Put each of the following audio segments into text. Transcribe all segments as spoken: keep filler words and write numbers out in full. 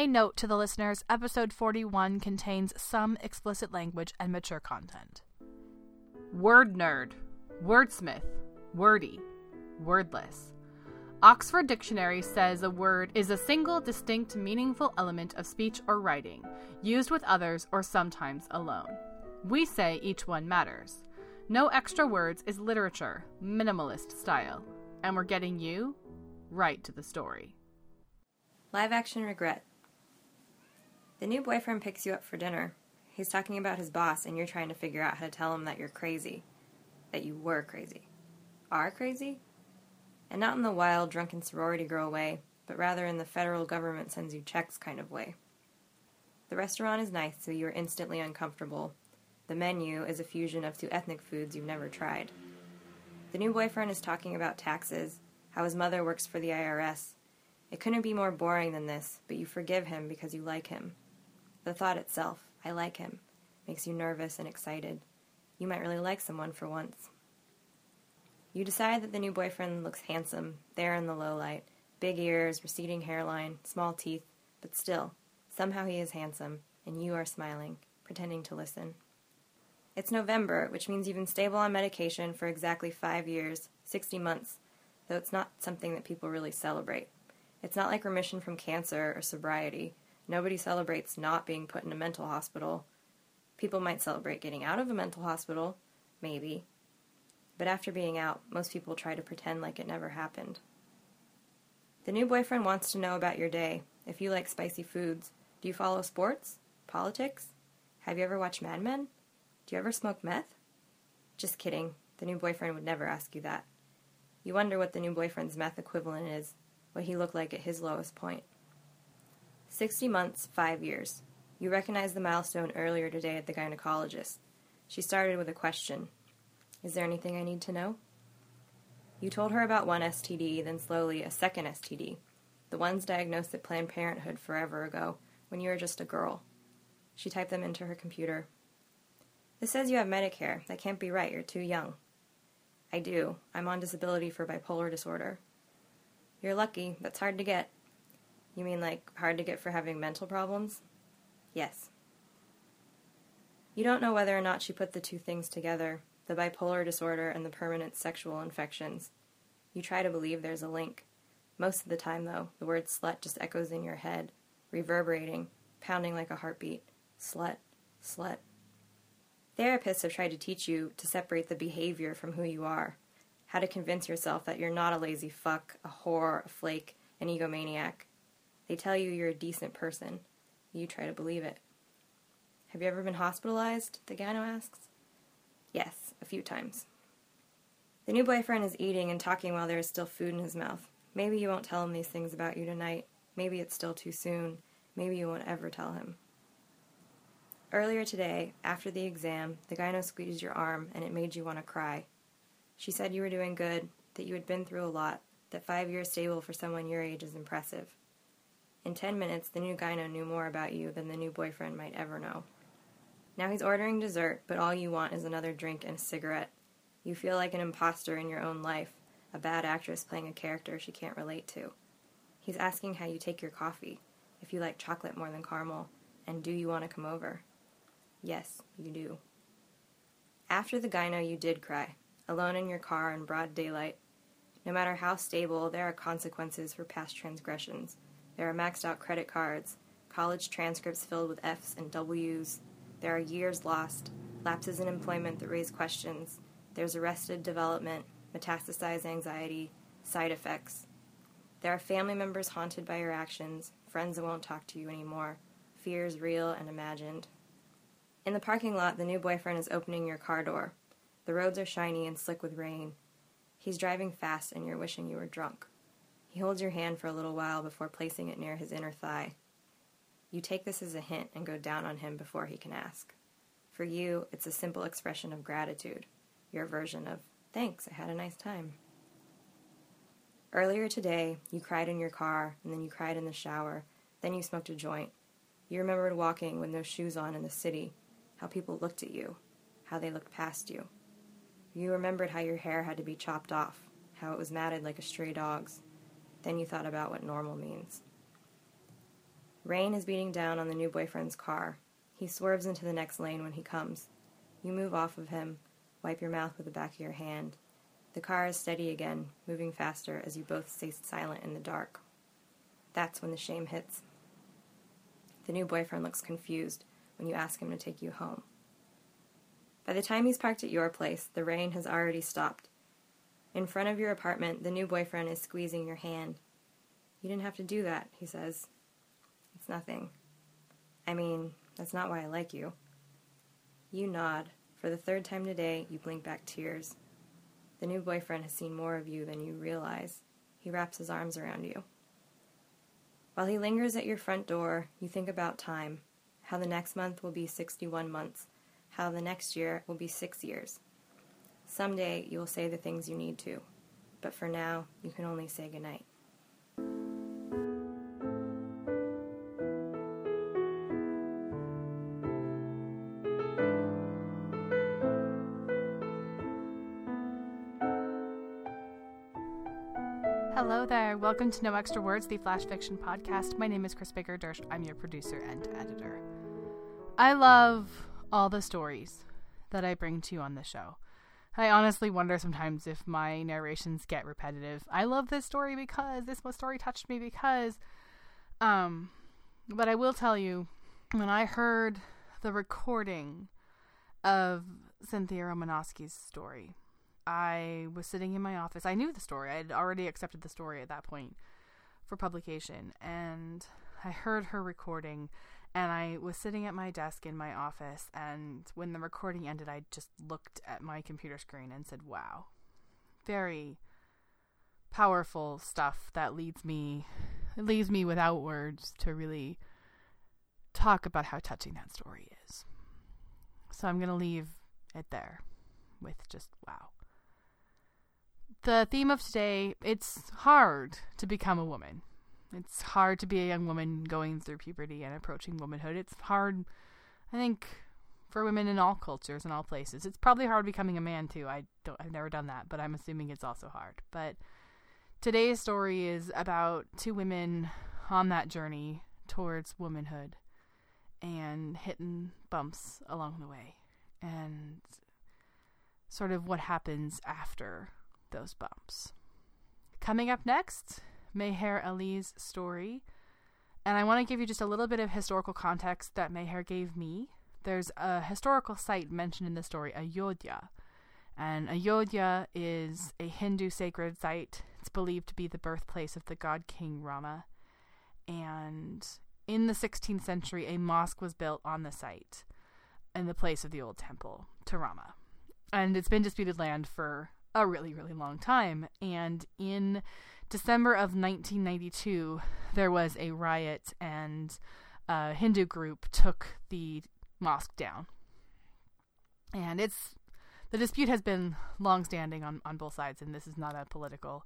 A note to the listeners, episode forty-one contains some explicit language and mature content. Word nerd, wordsmith, wordy, wordless. Oxford Dictionary says a word is a single, distinct, meaningful element of speech or writing, used with others or sometimes alone. We say each one matters. No extra words is literature, minimalist style. And we're getting you right to the story. Live Action Regret. The new boyfriend picks you up for dinner. He's talking about his boss, and you're trying to figure out how to tell him that you're crazy. That you were crazy. Are crazy? And not in the wild, drunken sorority girl way, but rather in the federal government sends you checks kind of way. The restaurant is nice, so you're instantly uncomfortable. The menu is a fusion of two ethnic foods you've never tried. The new boyfriend is talking about taxes, how his mother works for the I R S. It couldn't be more boring than this, but you forgive him because you like him. The thought itself, I like him, makes you nervous and excited. You might really like someone for once. You decide that the new boyfriend looks handsome, there in the low light. Big ears, receding hairline, small teeth, but still, somehow he is handsome, and you are smiling, pretending to listen. It's November, which means you've been stable on medication for exactly five years, sixty months, though it's not something that people really celebrate. It's not like remission from cancer or sobriety. Nobody celebrates not being put in a mental hospital. People might celebrate getting out of a mental hospital, maybe. But after being out, most people try to pretend like it never happened. The new boyfriend wants to know about your day. If you like spicy foods, do you follow sports? Politics? Have you ever watched Mad Men? Do you ever smoke meth? Just kidding. The new boyfriend would never ask you that. You wonder what the new boyfriend's meth equivalent is, what he looked like at his lowest point. Sixty months, five years. You recognize the milestone earlier today at the gynecologist. She started with a question. Is there anything I need to know? You told her about one S T D, then slowly a second S T D, the ones diagnosed at Planned Parenthood forever ago, when you were just a girl. She typed them into her computer. This says you have Medicare. That can't be right. You're too young. I do. I'm on disability for bipolar disorder. You're lucky. That's hard to get. You mean, like, hard to get for having mental problems? Yes. You don't know whether or not she put the two things together, the bipolar disorder and the permanent sexual infections. You try to believe there's a link. Most of the time, though, the word slut just echoes in your head, reverberating, pounding like a heartbeat. Slut. Slut. Therapists have tried to teach you to separate the behavior from who you are, how to convince yourself that you're not a lazy fuck, a whore, a flake, an egomaniac. They tell you you're a decent person. You try to believe it. Have you ever been hospitalized? The gyno asks. Yes, a few times. The new boyfriend is eating and talking while there is still food in his mouth. Maybe you won't tell him these things about you tonight. Maybe it's still too soon. Maybe you won't ever tell him. Earlier today, after the exam, the gyno squeezed your arm and it made you want to cry. She said you were doing good, that you had been through a lot, that five years stable for someone your age is impressive. In ten minutes, the new gyno knew more about you than the new boyfriend might ever know. Now he's ordering dessert, but all you want is another drink and a cigarette. You feel like an imposter in your own life, a bad actress playing a character she can't relate to. He's asking how you take your coffee, if you like chocolate more than caramel, and do you want to come over? Yes, you do. After the gyno, you did cry, alone in your car in broad daylight. No matter how stable, there are consequences for past transgressions. There are maxed-out credit cards, college transcripts filled with F's and W's. There are years lost, lapses in employment that raise questions. There's arrested development, metastasized anxiety, side effects. There are family members haunted by your actions, friends that won't talk to you anymore, fears real and imagined. In the parking lot, the new boyfriend is opening your car door. The roads are shiny and slick with rain. He's driving fast and you're wishing you were drunk. He holds your hand for a little while before placing it near his inner thigh. You take this as a hint and go down on him before he can ask. For you, it's a simple expression of gratitude, your version of, thanks, I had a nice time. Earlier today, you cried in your car, and then you cried in the shower, then you smoked a joint. You remembered walking with no shoes on in the city, how people looked at you, how they looked past you. You remembered how your hair had to be chopped off, how it was matted like a stray dog's. Then you thought about what normal means. Rain is beating down on the new boyfriend's car. He swerves into the next lane when he comes. You move off of him, wipe your mouth with the back of your hand. The car is steady again, moving faster as you both stay silent in the dark. That's when the shame hits. The new boyfriend looks confused when you ask him to take you home. By the time he's parked at your place, the rain has already stopped. In front of your apartment, the new boyfriend is squeezing your hand. You didn't have to do that, he says. It's nothing. I mean, that's not why I like you. You nod. For the third time today, you blink back tears. The new boyfriend has seen more of you than you realize. He wraps his arms around you. While he lingers at your front door, you think about time, how the next month will be sixty-one months, how the next year will be six years. Someday you will say the things you need to, but for now, you can only say goodnight. Hello there. Welcome to No Extra Words, the Flash Fiction Podcast. My name is Chris Baker-Dirsch. I'm your producer and editor. I love all the stories that I bring to you on the show. I honestly wonder sometimes if my narrations get repetitive. I love this story because this story touched me because... Um, but I will tell you, when I heard the recording of Cynthia Romanofsky's story... I was sitting in my office. I knew the story. I had already accepted the story at that point for publication. And I heard her recording, and I was sitting at my desk in my office. And when the recording ended, I just looked at my computer screen and said, wow, very powerful stuff that leads me, it leaves me without words to really talk about how touching that story is. So I'm going to leave it there with just wow. The theme of today, it's hard to become a woman. It's hard to be a young woman going through puberty and approaching womanhood. It's hard, I think, for women in all cultures and all places. It's probably hard becoming a man, too. I don't, I've never done that, but I'm assuming it's also hard. But today's story is about two women on that journey towards womanhood and hitting bumps along the way and sort of what happens after those bumps. Coming up next, Meher Ali's story, and I want to give you just a little bit of historical context that Meher gave me. There's a historical site mentioned in the story, Ayodhya, and Ayodhya is a Hindu sacred site. It's believed to be the birthplace of the god King Rama, and in the sixteenth century, a mosque was built on the site in the place of the old temple to Rama, and it's been disputed land for a really, really long time. And in December of nineteen ninety-two, there was a riot and a Hindu group took the mosque down. And it's, the dispute has been long-standing on, on both sides, and this is not a political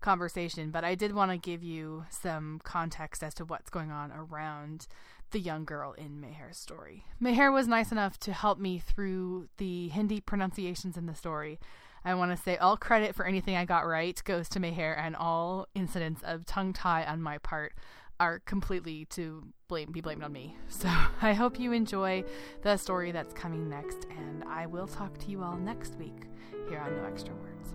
conversation, but I did want to give you some context as to what's going on around the young girl in Meher's story. Meher was nice enough to help me through the Hindi pronunciations in the story. I want to say all credit for anything I got right goes to Meher, and all incidents of tongue tie on my part are completely to blame, be blamed on me. So I hope you enjoy the story that's coming next, and I will talk to you all next week here on No Extra Words.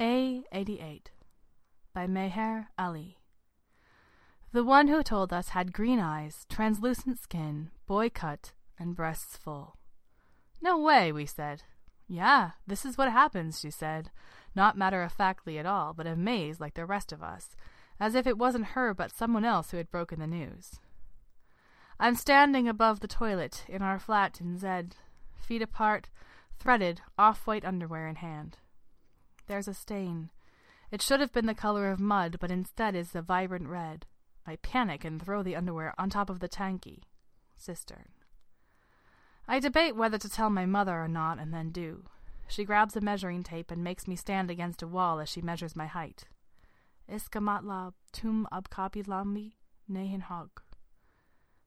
A eighty-eight by Meher Ali. The one who told us had green eyes, translucent skin, boy cut, and breasts full. No way, we said. Yeah, this is what happens, she said, not matter-of-factly at all, but amazed like the rest of us, as if it wasn't her but someone else who had broken the news. I'm standing above the toilet in our flat in Zed, feet apart, threaded, off-white underwear in hand. There's a stain. It should have been the color of mud, but instead is a vibrant red. I panic and throw the underwear on top of the tanki, cistern. I debate whether to tell my mother or not, and then do. She grabs a measuring tape and makes me stand against a wall as she measures my height. Iska matlab tum ab kabi lambi nehin hog.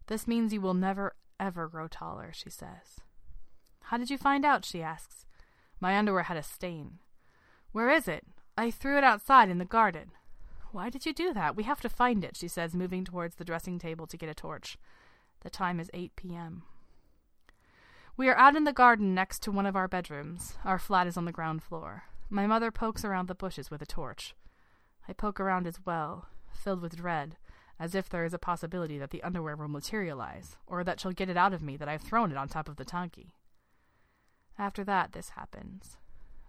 This means you will never, ever grow taller, she says. How did you find out, she asks. My underwear had a stain. Where is it? I threw it outside in the garden. Why did you do that? We have to find it, she says, moving towards the dressing table to get a torch. The time is eight p.m. We are out in the garden next to one of our bedrooms. Our flat is on the ground floor. My mother pokes around the bushes with a torch. I poke around as well, filled with dread, as if there is a possibility that the underwear will materialize, or that she'll get it out of me that I've thrown it on top of the tanki. After that, this happens.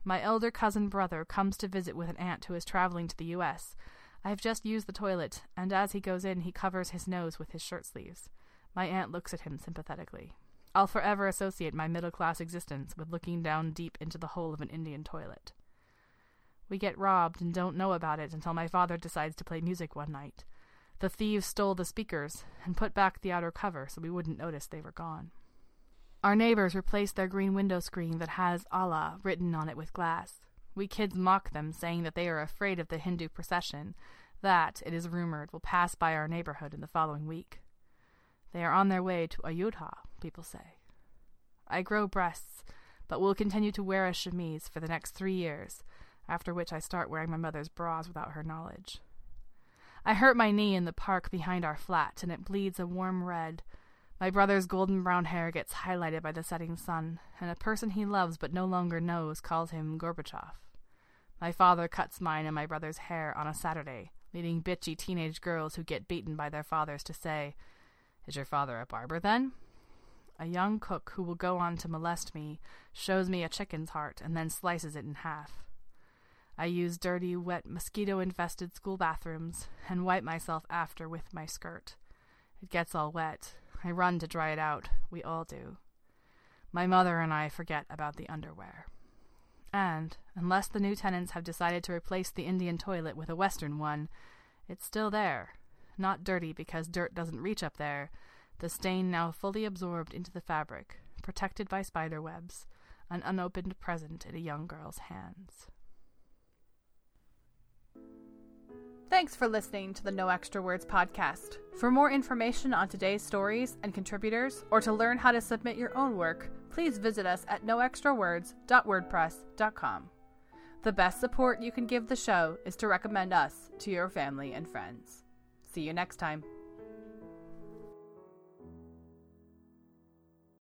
My elder cousin brother comes to visit with an aunt who is traveling to the U S I've just used the toilet, and as he goes in, he covers his nose with his shirt sleeves. My aunt looks at him sympathetically. I'll forever associate my middle-class existence with looking down deep into the hole of an Indian toilet. We get robbed and don't know about it until my father decides to play music one night. The thieves stole the speakers and put back the outer cover so we wouldn't notice they were gone. Our neighbors replaced their green window screen that has Allah written on it with glass. We kids mock them, saying that they are afraid of the Hindu procession that, it is rumored, will pass by our neighborhood in the following week. They are on their way to Ayodhya, people say. I grow breasts, but will continue to wear a chemise for the next three years, after which I start wearing my mother's bras without her knowledge. I hurt my knee in the park behind our flat, and it bleeds a warm red. My brother's golden brown hair gets highlighted by the setting sun, and a person he loves but no longer knows calls him Gorbachev. My father cuts mine and my brother's hair on a Saturday, leading bitchy teenage girls who get beaten by their fathers to say, "Is your father a barber, then?" A young cook who will go on to molest me shows me a chicken's heart and then slices it in half. I use dirty, wet, mosquito-infested school bathrooms and wipe myself after with my skirt. It gets all wet. I run to dry it out. We all do. My mother and I forget about the underwear. And, unless the new tenants have decided to replace the Indian toilet with a Western one, it's still there. Not dirty because dirt doesn't reach up there, the stain now fully absorbed into the fabric, protected by spider webs, an unopened present in a young girl's hands. Thanks for listening to the No Extra Words podcast. For more information on today's stories and contributors, or to learn how to submit your own work, please visit us at no extra words dot wordpress dot com. The best support you can give the show is to recommend us to your family and friends. See you next time.